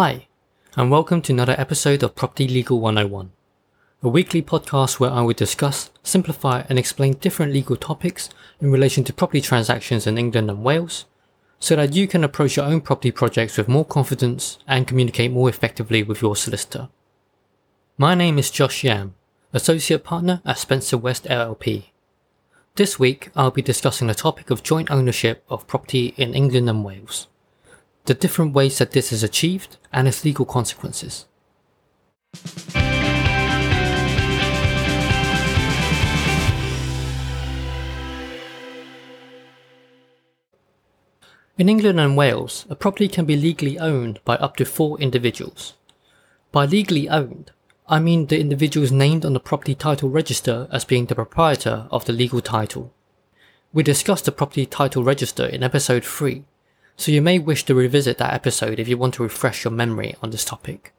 Hi, and welcome to another episode of Property Legal 101, a weekly podcast where I will discuss, simplify and explain different legal topics in relation to property transactions in England and Wales, so that you can approach your own property projects with more confidence and communicate more effectively with your solicitor. My name is Josh Yam, Associate Partner at Spencer West LLP. This week, I'll be discussing the topic of joint ownership of property in England and Wales, the different ways that this is achieved and its legal consequences. In England and Wales, a property can be legally owned by up to 4 individuals. By legally owned, I mean the individuals named on the property title register as being the proprietor of the legal title. We discussed the property title register in episode 3. So you may wish to revisit that episode if you want to refresh your memory on this topic.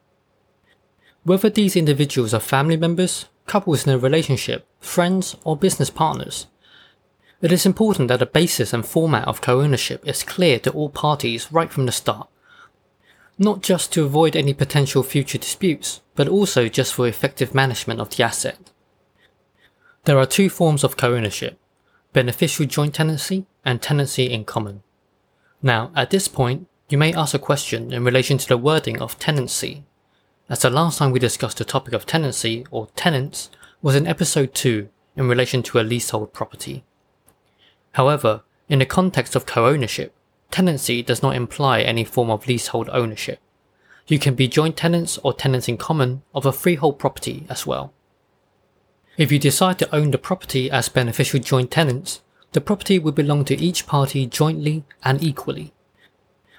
Whether these individuals are family members, couples in a relationship, friends, or business partners, it is important that the basis and format of co-ownership is clear to all parties right from the start, not just to avoid any potential future disputes, but also just for effective management of the asset. There are 2 forms of co-ownership, beneficial joint tenancy and tenancy in common. Now, at this point, you may ask a question in relation to the wording of tenancy, as the last time we discussed the topic of tenancy, or tenants, was in episode 2 in relation to a leasehold property. However, in the context of co-ownership, tenancy does not imply any form of leasehold ownership. You can be joint tenants or tenants in common of a freehold property as well. If you decide to own the property as beneficial joint tenants, the property would belong to each party jointly and equally.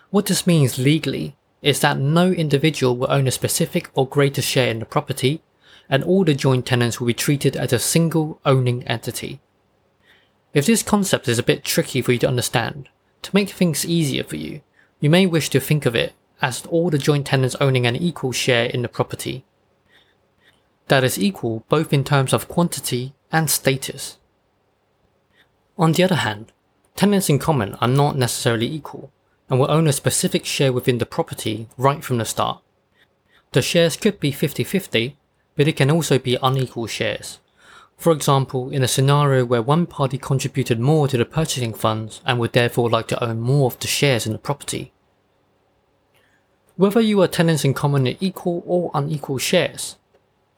What this means legally is that no individual will own a specific or greater share in the property, and all the joint tenants will be treated as a single owning entity. If this concept is a bit tricky for you to understand, to make things easier for you, you may wish to think of it as all the joint tenants owning an equal share in the property. That is equal both in terms of quantity and status. On the other hand, tenants in common are not necessarily equal and will own a specific share within the property right from the start. The shares could be 50-50, but it can also be unequal shares. For example, in a scenario where one party contributed more to the purchasing funds and would therefore like to own more of the shares in the property. Whether you are tenants in common in equal or unequal shares,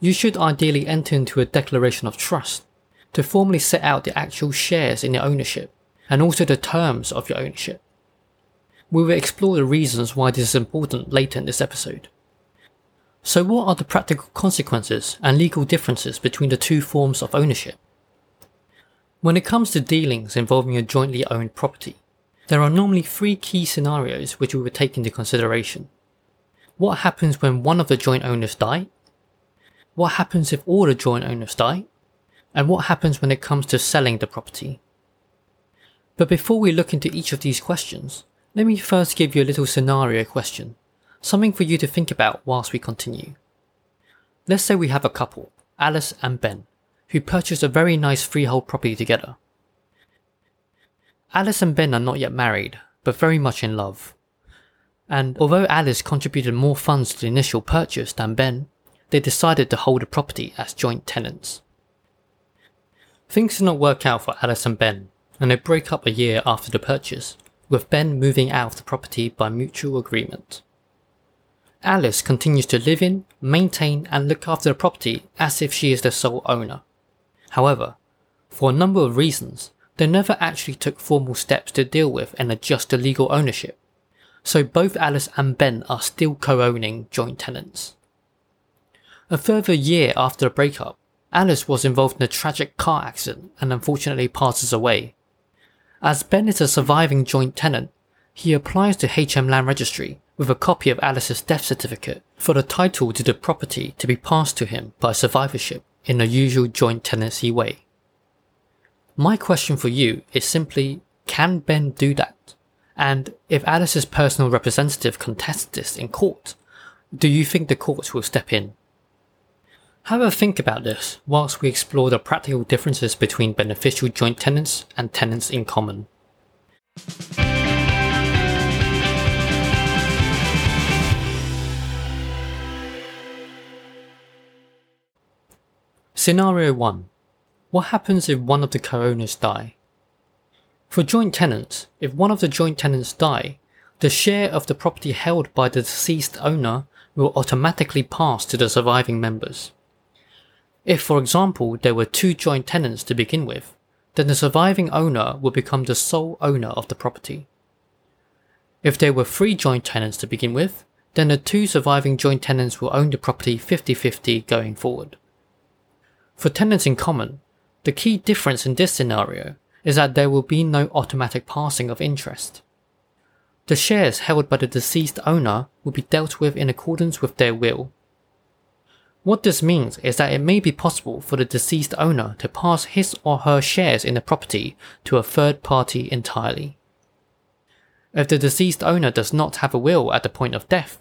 you should ideally enter into a declaration of trust to formally set out the actual shares in your ownership, and also the terms of your ownership. We will explore the reasons why this is important later in this episode. So what are the practical consequences and legal differences between the 2 forms of ownership? When it comes to dealings involving a jointly owned property, there are normally 3 key scenarios which we would take into consideration. What happens when one of the joint owners die? What happens if all the joint owners die? And what happens when it comes to selling the property. But before we look into each of these questions, let me first give you a little scenario question, something for you to think about whilst we continue. Let's say we have a couple, Alice and Ben, who purchased a very nice freehold property together. Alice and Ben are not yet married, but very much in love. And although Alice contributed more funds to the initial purchase than Ben, they decided to hold the property as joint tenants. Things did not work out for Alice and Ben, and they break up a year after the purchase, with Ben moving out of the property by mutual agreement. Alice continues to live in, maintain and look after the property as if she is the sole owner. However, for a number of reasons, they never actually took formal steps to deal with and adjust the legal ownership, so both Alice and Ben are still co-owning joint tenants. A further year after the breakup, Alice was involved in a tragic car accident and unfortunately passes away. As Ben is a surviving joint tenant, he applies to HM Land Registry with a copy of Alice's death certificate for the title to the property to be passed to him by survivorship in the usual joint tenancy way. My question for you is simply, can Ben do that? And if Alice's personal representative contests this in court, do you think the courts will step in? Have a think about this whilst we explore the practical differences between beneficial joint tenants and tenants in common. Scenario 1. What happens if one of the co-owners die? For joint tenants, if one of the joint tenants die, the share of the property held by the deceased owner will automatically pass to the surviving members. If, for example, there were two joint tenants to begin with, then the surviving owner will become the sole owner of the property. If there were three joint tenants to begin with, then the two surviving joint tenants will own the property 50-50 going forward. For tenants in common, the key difference in this scenario is that there will be no automatic passing of interest. The shares held by the deceased owner will be dealt with in accordance with their will. What this means is that it may be possible for the deceased owner to pass his or her shares in the property to a third party entirely. If the deceased owner does not have a will at the point of death,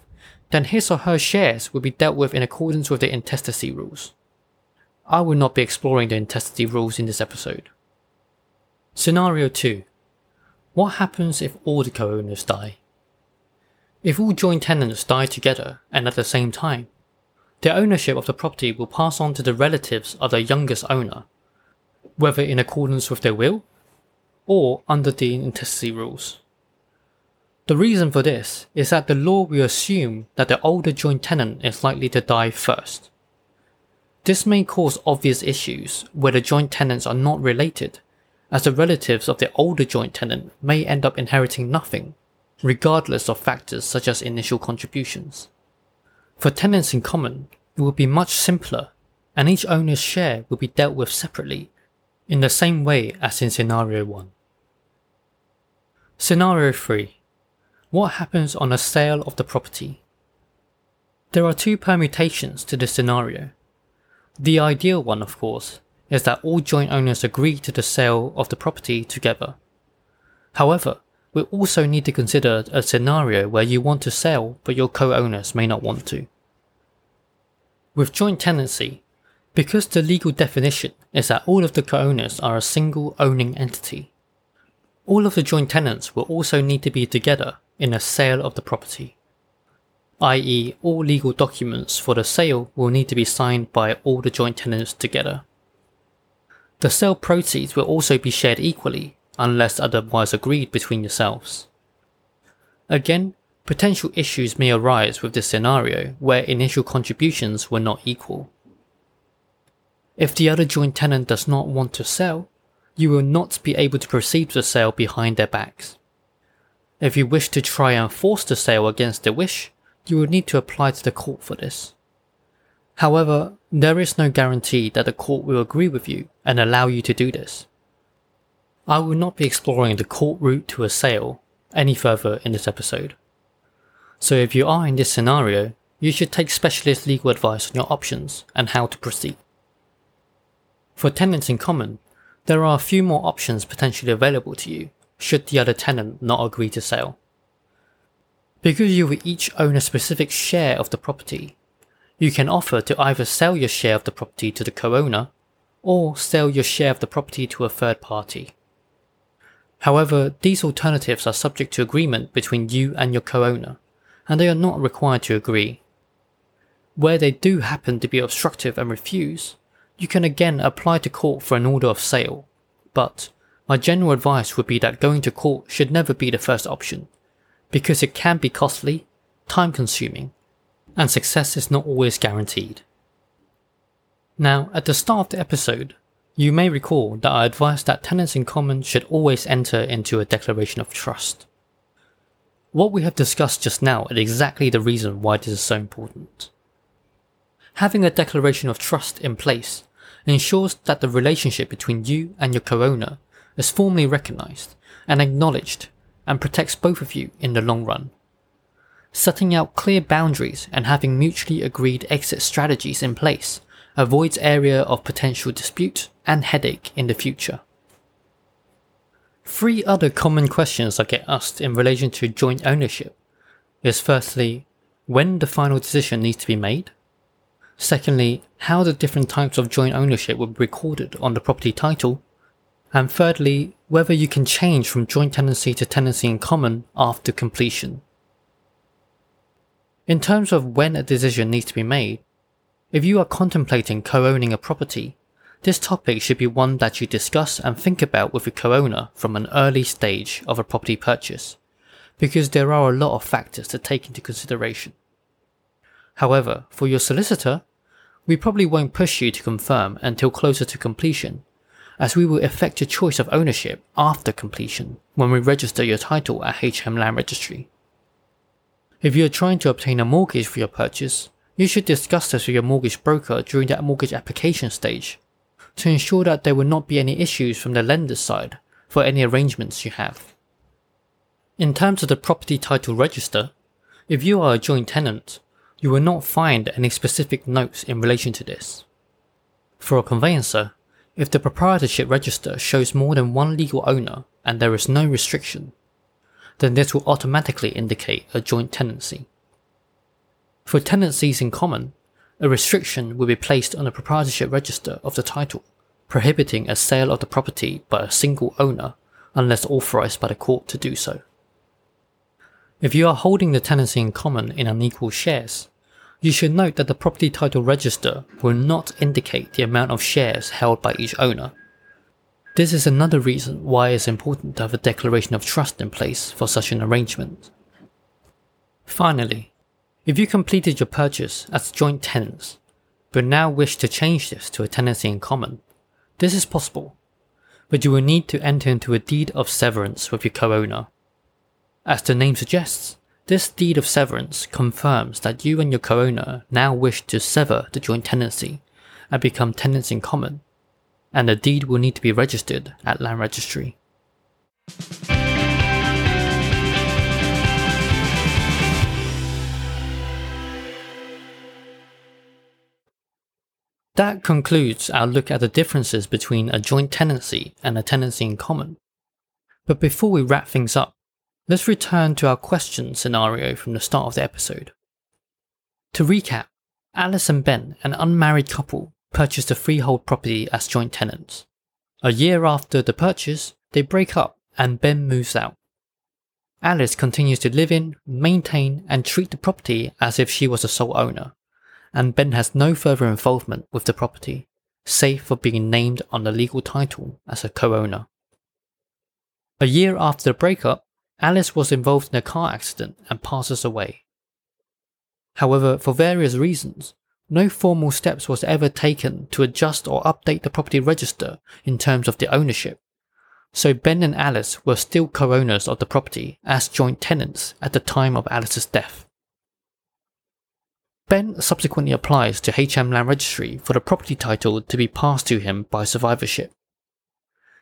then his or her shares will be dealt with in accordance with the intestacy rules. I will not be exploring the intestacy rules in this episode. Scenario 2. What happens if all the co-owners die? If all joint tenants die together and at the same time, their ownership of the property will pass on to the relatives of the youngest owner, whether in accordance with their will or under the intestacy rules. The reason for this is that the law will assume that the older joint tenant is likely to die first. This may cause obvious issues where the joint tenants are not related, as the relatives of the older joint tenant may end up inheriting nothing, regardless of factors such as initial contributions. For tenants in common, it will be much simpler, and each owner's share will be dealt with separately, in the same way as in Scenario 1. Scenario 3. What happens on a sale of the property? There are two permutations to this scenario. The ideal one, of course, is that all joint owners agree to the sale of the property together. However, we also need to consider a scenario where you want to sell but your co-owners may not want to. With joint tenancy, because the legal definition is that all of the co-owners are a single owning entity, all of the joint tenants will also need to be together in a sale of the property, i.e. all legal documents for the sale will need to be signed by all the joint tenants together. The sale proceeds will also be shared equally, unless otherwise agreed between yourselves. Again, potential issues may arise with this scenario where initial contributions were not equal. If the other joint tenant does not want to sell, you will not be able to proceed with the sale behind their backs. If you wish to try and force the sale against their wish, you will need to apply to the court for this. However, there is no guarantee that the court will agree with you and allow you to do this. I will not be exploring the court route to a sale any further in this episode. So if you are in this scenario, you should take specialist legal advice on your options and how to proceed. For tenants in common, there are a few more options potentially available to you should the other tenant not agree to sale. Because you will each own a specific share of the property, you can offer to either sell your share of the property to the co-owner or sell your share of the property to a third party. However, these alternatives are subject to agreement between you and your co-owner, and they are not required to agree. Where they do happen to be obstructive and refuse, you can again apply to court for an order of sale, but my general advice would be that going to court should never be the first option, because it can be costly, time-consuming, and success is not always guaranteed. Now, at the start of the episode, you may recall that I advised that tenants in common should always enter into a declaration of trust. What we have discussed just now is exactly the reason why this is so important. Having a declaration of trust in place ensures that the relationship between you and your co-owner is formally recognized and acknowledged and protects both of you in the long run. Setting out clear boundaries and having mutually agreed exit strategies in place avoids area of potential dispute and headache in the future. Three other common questions I get asked in relation to joint ownership is firstly, when the final decision needs to be made. Secondly, how the different types of joint ownership will be recorded on the property title. And thirdly, whether you can change from joint tenancy to tenancy in common after completion. In terms of when a decision needs to be made, If you are contemplating co-owning a property, this topic should be one that you discuss and think about with your co-owner from an early stage of a property purchase, because there are a lot of factors to take into consideration. However, for your solicitor, we probably won't push you to confirm until closer to completion, as we will effect your choice of ownership after completion when we register your title at HM Land Registry. If you are trying to obtain a mortgage for your purchase, you should discuss this with your mortgage broker during that mortgage application stage to ensure that there will not be any issues from the lender's side for any arrangements you have. In terms of the property title register, if you are a joint tenant, you will not find any specific notes in relation to this. For a conveyancer, if the proprietorship register shows more than one legal owner and there is no restriction, then this will automatically indicate a joint tenancy. For tenancies in common, a restriction will be placed on the proprietorship register of the title, prohibiting a sale of the property by a single owner unless authorised by the court to do so. If you are holding the tenancy in common in unequal shares, you should note that the property title register will not indicate the amount of shares held by each owner. This is another reason why it is important to have a declaration of trust in place for such an arrangement. Finally, if you completed your purchase as joint tenants, but now wish to change this to a tenancy in common, this is possible, but you will need to enter into a deed of severance with your co-owner. As the name suggests, this deed of severance confirms that you and your co-owner now wish to sever the joint tenancy and become tenants in common, and the deed will need to be registered at Land Registry. That concludes our look at the differences between a joint tenancy and a tenancy in common. But before we wrap things up, let's return to our question scenario from the start of the episode. To recap, Alice and Ben, an unmarried couple, purchased a freehold property as joint tenants. A year after the purchase, they break up and Ben moves out. Alice continues to live in, maintain and treat the property as if she was the sole owner, and Ben has no further involvement with the property, save for being named on the legal title as a co-owner. A year after the breakup, Alice was involved in a car accident and passes away. However, for various reasons, no formal steps was ever taken to adjust or update the property register in terms of the ownership, so Ben and Alice were still co-owners of the property as joint tenants at the time of Alice's death. Ben subsequently applies to HM Land Registry for the property title to be passed to him by survivorship.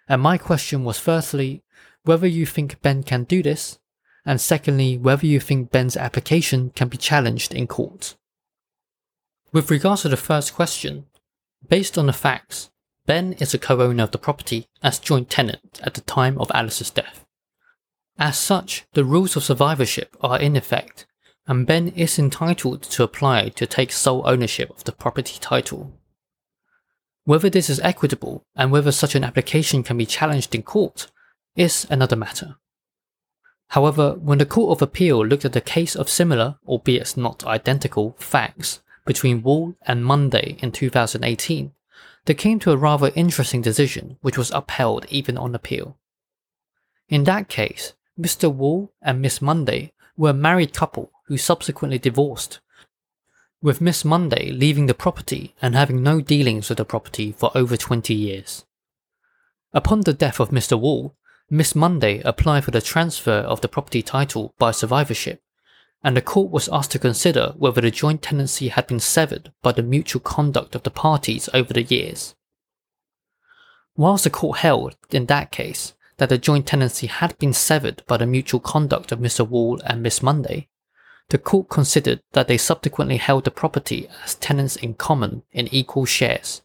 And my question was firstly, whether you think Ben can do this, and secondly, whether you think Ben's application can be challenged in court. With regards to the first question, based on the facts, Ben is a co-owner of the property as joint tenant at the time of Alice's death. As such, the rules of survivorship are in effect, and Ben is entitled to apply to take sole ownership of the property title. Whether this is equitable and whether such an application can be challenged in court is another matter. However, when the Court of Appeal looked at the case of similar, albeit not identical, facts between Wall and Monday in 2018, they came to a rather interesting decision which was upheld even on appeal. In that case, Mr. Wall and Miss Monday were a married couple who subsequently divorced, with Miss Monday leaving the property and having no dealings with the property for over 20 years. Upon the death of Mr. Wall, Miss Monday applied for the transfer of the property title by survivorship, and the court was asked to consider whether the joint tenancy had been severed by the mutual conduct of the parties over the years. Whilst the court held, in that case, that the joint tenancy had been severed by the mutual conduct of Mr. Wall and Miss Monday, the court considered that they subsequently held the property as tenants in common in equal shares,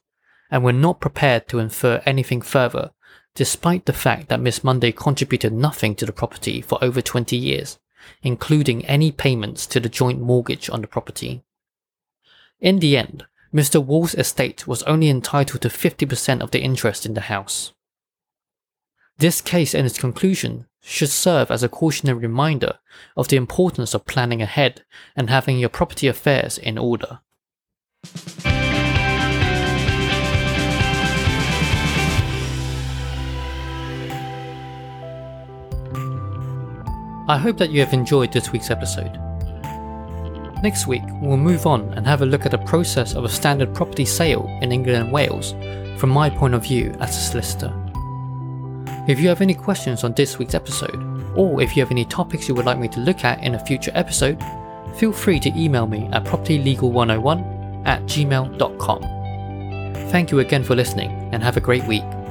and were not prepared to infer anything further despite the fact that Miss Monday contributed nothing to the property for over 20 years, including any payments to the joint mortgage on the property. In the end, Mr. Wall's estate was only entitled to 50% of the interest in the house. This case and its conclusion should serve as a cautionary reminder of the importance of planning ahead and having your property affairs in order. I hope that you have enjoyed this week's episode. Next week, we'll move on and have a look at the process of a standard property sale in England and Wales from my point of view as a solicitor. If you have any questions on this week's episode, or if you have any topics you would like me to look at in a future episode, feel free to email me at propertylegal101@gmail.com. Thank you again for listening and have a great week.